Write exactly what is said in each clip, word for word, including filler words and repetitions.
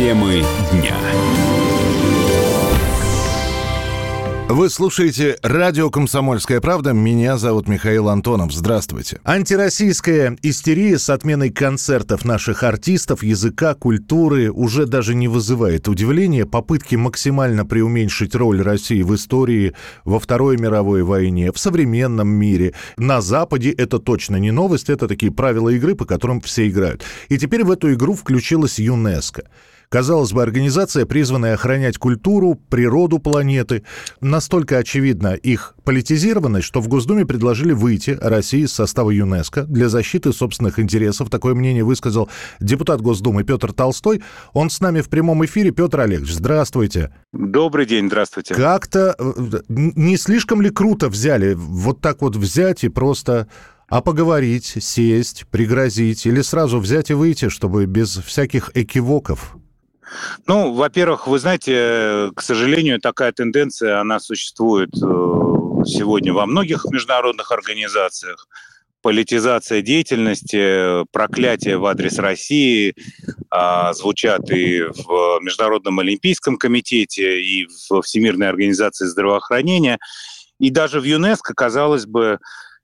Темы дня. Вы слушаете радио «Комсомольская правда». Меня зовут Михаил Антонов. Здравствуйте. Антироссийская истерия с отменой концертов наших артистов, языка, культуры уже даже не вызывает удивления. Попытки максимально преуменьшить роль России в истории во Второй мировой войне, в современном мире. На Западе это точно не новость, это такие правила игры, по которым все играют. И теперь в эту игру включилась ЮНЕСКО. Казалось бы, организация, призванная охранять культуру, природу планеты. Настолько очевидна их политизированность, что в Госдуме предложили выйти России из состава ЮНЕСКО для защиты собственных интересов. Такое мнение высказал депутат Госдумы Петр Толстой. Он с нами в прямом эфире. Петр Олегович, здравствуйте. Добрый день, здравствуйте. Как-то не слишком ли круто взяли, вот так вот взять и просто... А поговорить, сесть, пригрозить или сразу взять и выйти, чтобы без всяких экивоков? Ну, во-первых, вы знаете, к сожалению, такая тенденция, она существует сегодня во многих международных организациях. Политизация деятельности, проклятия в адрес России звучат и в Международном олимпийском комитете, и в Всемирной организации здравоохранения. И даже в ЮНЕСКО, казалось бы,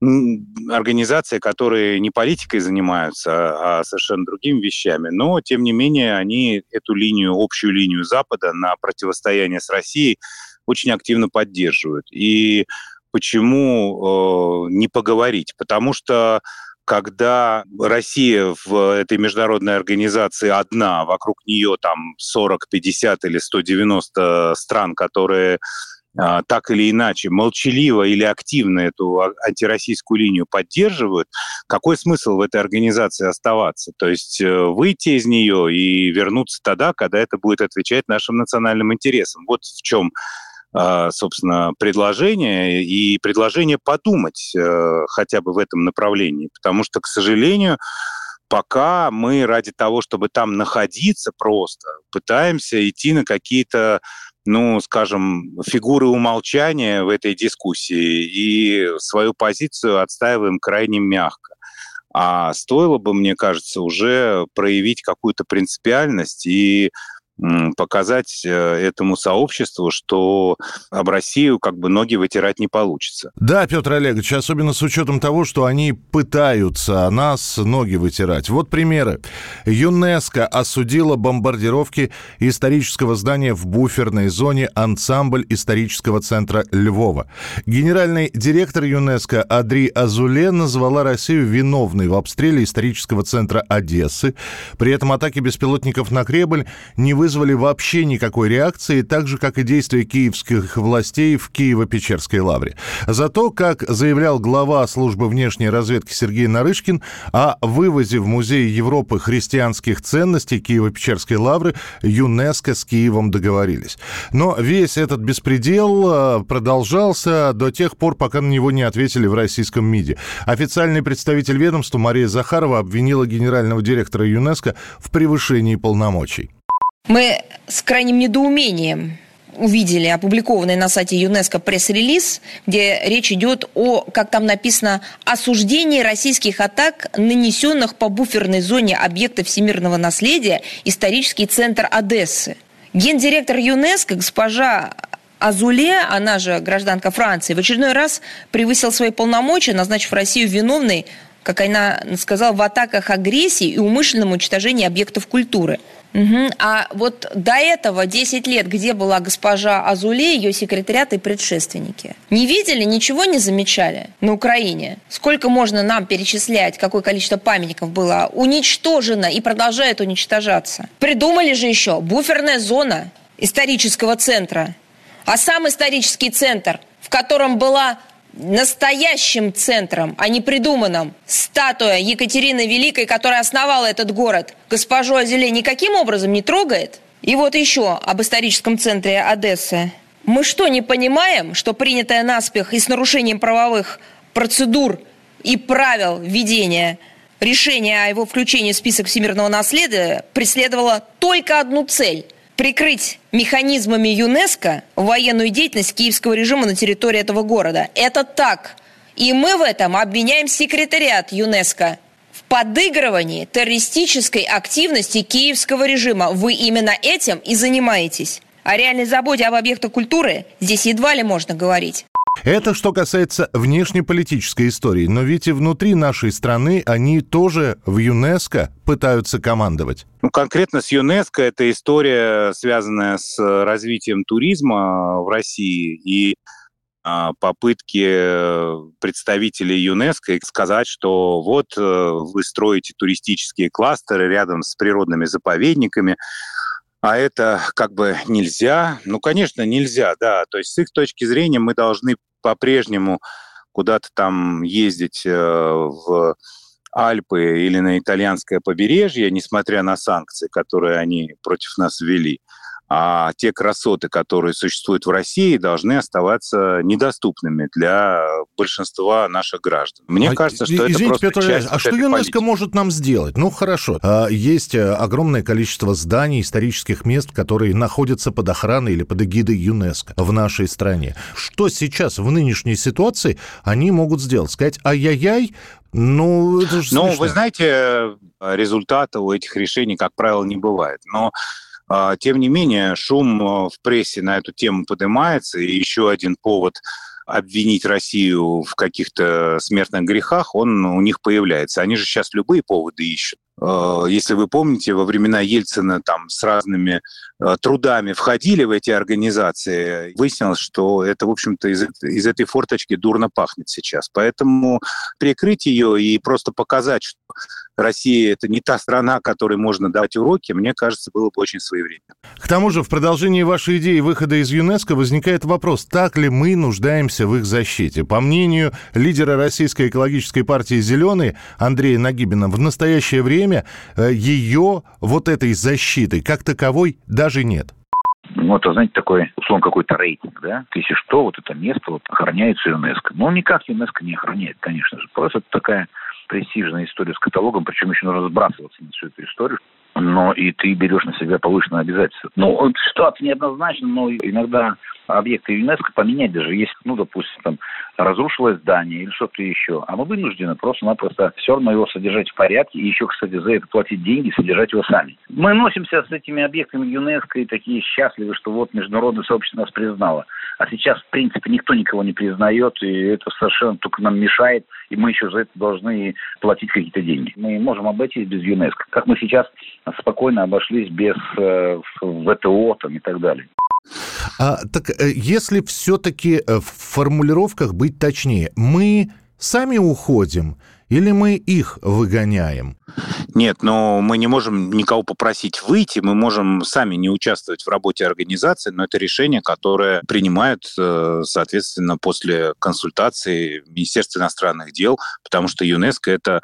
организации, которые не политикой занимаются, а совершенно другими вещами. Но, тем не менее, они эту линию, общую линию Запада на противостояние с Россией очень активно поддерживают. И почему э, не поговорить? Потому что, когда Россия в этой международной организации одна, вокруг нее там сорок, пятьдесят или сто девяносто стран, которые... так или иначе, молчаливо или активно эту антироссийскую линию поддерживают, какой смысл в этой организации оставаться? То есть выйти из нее и вернуться тогда, когда это будет отвечать нашим национальным интересам. Вот в чем, собственно, предложение, и предложение подумать хотя бы в этом направлении. Потому что, к сожалению, пока мы ради того, чтобы там находиться просто, пытаемся идти на какие-то, ну, скажем, фигуры умолчания в этой дискуссии, и свою позицию отстаиваем крайне мягко. А стоило бы, мне кажется, уже проявить какую-то принципиальность и показать этому сообществу, что об Россию как бы ноги вытирать не получится. Да, Петр Олегович, особенно с учетом того, что они пытаются о нас ноги вытирать. Вот примеры. ЮНЕСКО осудила бомбардировки исторического здания в буферной зоне ансамбль исторического центра Львова. Генеральный директор ЮНЕСКО Одри Азуле назвала Россию виновной в обстреле исторического центра Одессы. При этом атаки беспилотников на Кремль не вызвали вызвали вообще никакой реакции, так же, как и действия киевских властей в Киево-Печерской лавре. Зато, как заявлял глава службы внешней разведки Сергей Нарышкин, о вывозе в Музей Европы христианских ценностей Киево-Печерской лавры ЮНЕСКО с Киевом договорились. Но весь этот беспредел продолжался до тех пор, пока на него не ответили в российском МИДе. Официальный представитель ведомства Мария Захарова обвинила генерального директора ЮНЕСКО в превышении полномочий. Мы с крайним недоумением увидели опубликованный на сайте ЮНЕСКО пресс-релиз, где речь идет о, как там написано, осуждении российских атак, нанесенных по буферной зоне объекта всемирного наследия исторический центр Одессы. Гендиректор ЮНЕСКО, госпожа Азуле, она же гражданка Франции, в очередной раз превысил свои полномочия, назначив Россию виновной, как она сказала, в атаках агрессии и умышленном уничтожении объектов культуры. Угу. А вот до этого десять лет, где была госпожа Азуле, ее секретариат и предшественники? Не видели, ничего не замечали на Украине? Сколько можно нам перечислять, какое количество памятников было уничтожено и продолжает уничтожаться? Придумали же еще буферная зона исторического центра. А сам исторический центр, в котором была... настоящим центром, а не придуманным, статуя Екатерины Великой, которая основала этот город, госпожу Азуле никаким образом не трогает. И вот еще об историческом центре Одессы. Мы что, не понимаем, что принятое наспех и с нарушением правовых процедур и правил ведения решения о его включении в список всемирного наследия преследовало только одну цель – прикрыть механизмами ЮНЕСКО военную деятельность киевского режима на территории этого города. Это так. И мы в этом обвиняем секретариат ЮНЕСКО в подыгрывании террористической активности киевского режима. Вы именно этим и занимаетесь. О реальной заботе об объектах культуры здесь едва ли можно говорить. Это что касается внешнеполитической истории. Но ведь и внутри нашей страны они тоже в ЮНЕСКО пытаются командовать. Ну, конкретно с ЮНЕСКО это история, связанная с развитием туризма в России и а, попытки представителей ЮНЕСКО сказать, что вот вы строите туристические кластеры рядом с природными заповедниками, а это как бы нельзя. Ну, конечно, нельзя, да. То есть с их точки зрения мы должны по-прежнему куда-то там ездить в Альпы или на итальянское побережье, несмотря на санкции, которые они против нас ввели. А те красоты, которые существуют в России, должны оставаться недоступными для большинства наших граждан. Мне а, кажется, что извините, это просто Петр часть Ильич, а что ЮНЕСКО политики. Может нам сделать? Ну, хорошо. Есть огромное количество зданий, исторических мест, которые находятся под охраной или под эгидой ЮНЕСКО в нашей стране. Что сейчас в нынешней ситуации они могут сделать? Сказать «ай-яй-яй»? Ну, это же смешно. Ну, вы знаете, результата у этих решений, как правило, не бывает. Но тем не менее, шум в прессе на эту тему поднимается, и еще один повод обвинить Россию в каких-то смертных грехах, он у них появляется. Они же сейчас любые поводы ищут. Если вы помните, во времена Ельцина там с разными трудами входили в эти организации, выяснилось, что это, в общем-то, из, из этой форточки дурно пахнет сейчас. Поэтому прикрыть ее и просто показать, что Россия — это не та страна, которой можно давать уроки, мне кажется, было бы очень своевременно. К тому же, в продолжении вашей идеи выхода из ЮНЕСКО возникает вопрос, так ли мы нуждаемся в их защите. По мнению лидера Российской экологической партии «Зеленые» Андрея Нагибина, в настоящее время ее вот этой защиты как таковой даже нет. Ну, это, знаете, такой, условно, какой-то рейтинг, да? Если что, вот это место вот, охраняется ЮНЕСКО. Но никак ЮНЕСКО не охраняет, конечно же. Просто это такая престижная история с каталогом, причем еще нужно сбрасываться на всю эту историю, но и ты берешь на себя повышенные обязательства. Ну, ситуация неоднозначна, но иногда объекты ЮНЕСКО поменять даже, если, ну, допустим, там, разрушилось здание или что-то еще, а мы вынуждены просто-напросто все равно его содержать в порядке и еще, кстати, за это платить деньги и содержать его сами. Мы носимся с этими объектами ЮНЕСКО и такие счастливы, что вот международное сообщество нас признало. А сейчас, в принципе, никто никого не признает, и это совершенно только нам мешает, и мы еще за это должны платить какие-то деньги. Мы можем обойтись без ЮНЕСКО, как мы сейчас спокойно обошлись без э, вэ тэ о там, и так далее. А, так если все-таки в формулировках быть точнее, мы сами уходим или мы их выгоняем? Нет, но мы не можем никого попросить выйти, мы можем сами не участвовать в работе организации, но это решение, которое принимают, соответственно, после консультации Министерства иностранных дел, потому что ЮНЕСКО — это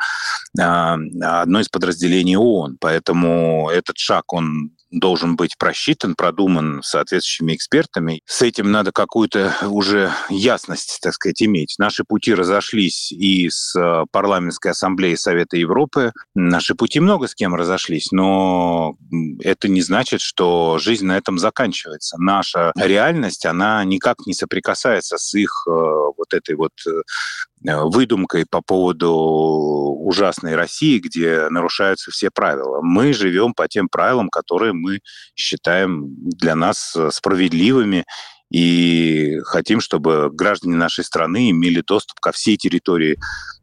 одно из подразделений ООН, поэтому этот шаг, он должен быть просчитан, продуман соответствующими экспертами. С этим надо какую-то уже ясность, так сказать, иметь. Наши пути разошлись и с парламентской ассамблеей Совета Европы. Наши пути много с кем разошлись, но это не значит, что жизнь на этом заканчивается. Наша реальность, она никак не соприкасается с их вот этой вот выдумкой по поводу ужасной России, где нарушаются все правила. Мы живем по тем правилам, которые мы считаем для нас справедливыми и хотим, чтобы граждане нашей страны имели доступ ко всей территории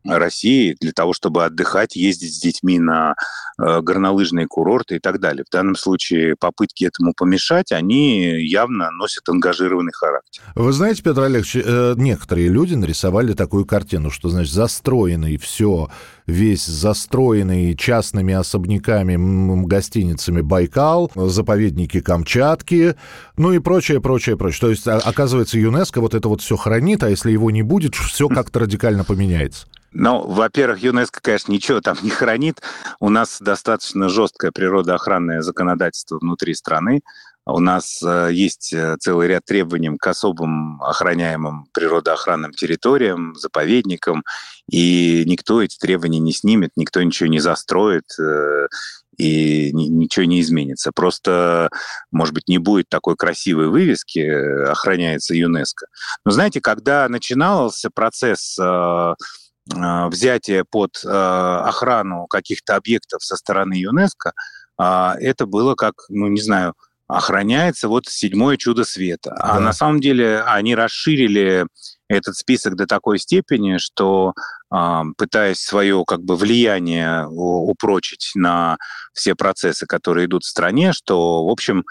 России для того, чтобы отдыхать, ездить с детьми на горнолыжные курорты и так далее. В данном случае попытки этому помешать, они явно носят ангажированный характер. Вы знаете, Петр Олегович, некоторые люди нарисовали такую картину, что, значит, застроенный все, весь застроенный частными особняками, гостиницами Байкал, заповедники Камчатки, ну и прочее, прочее, прочее. То есть, оказывается, ЮНЕСКО вот это вот все хранит, а если его не будет, все как-то радикально поменяется. Ну, во-первых, ЮНЕСКО, конечно, ничего там не хранит. У нас достаточно жесткое природоохранное законодательство внутри страны. У нас есть целый ряд требований к особым охраняемым природоохранным территориям, заповедникам, и никто эти требования не снимет, никто ничего не застроит, и ничего не изменится. Просто, может быть, не будет такой красивой вывески «Охраняется ЮНЕСКО». Но знаете, когда начинался процесс взятие под охрану каких-то объектов со стороны ЮНЕСКО, это было как, ну не знаю, охраняется вот седьмое чудо света. А да. на самом деле они расширили этот список до такой степени, что, пытаясь свое как бы влияние упрочить на все процессы, которые идут в стране, что, в общем,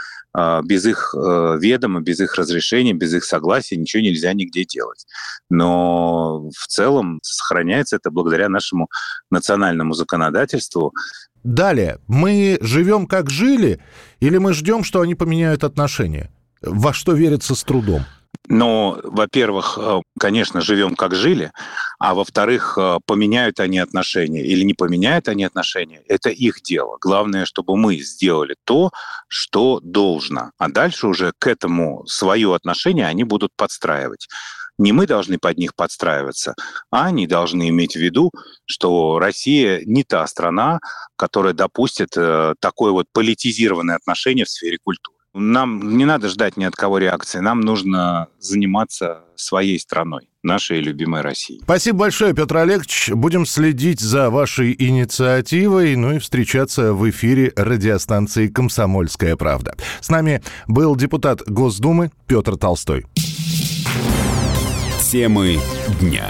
без их ведома, без их разрешения, без их согласия ничего нельзя нигде делать. Но в целом сохраняется это благодаря нашему национальному законодательству. Далее. Мы живем как жили, или мы ждем, что они поменяют отношения? Во что верится с трудом? Ну, во-первых, конечно, живем как жили, а во-вторых, поменяют они отношения или не поменяют они отношения, это их дело. Главное, чтобы мы сделали то, что должно. А дальше уже к этому свое отношение они будут подстраивать. Не мы должны под них подстраиваться, а они должны иметь в виду, что Россия не та страна, которая допустит такое вот политизированное отношение в сфере культуры. Нам не надо ждать ни от кого реакции. Нам нужно заниматься своей страной, нашей любимой Россией. Спасибо большое, Петр Олегович. Будем следить за вашей инициативой, ну и встречаться в эфире радиостанции «Комсомольская правда». С нами был депутат Госдумы Петр Толстой. Темы дня.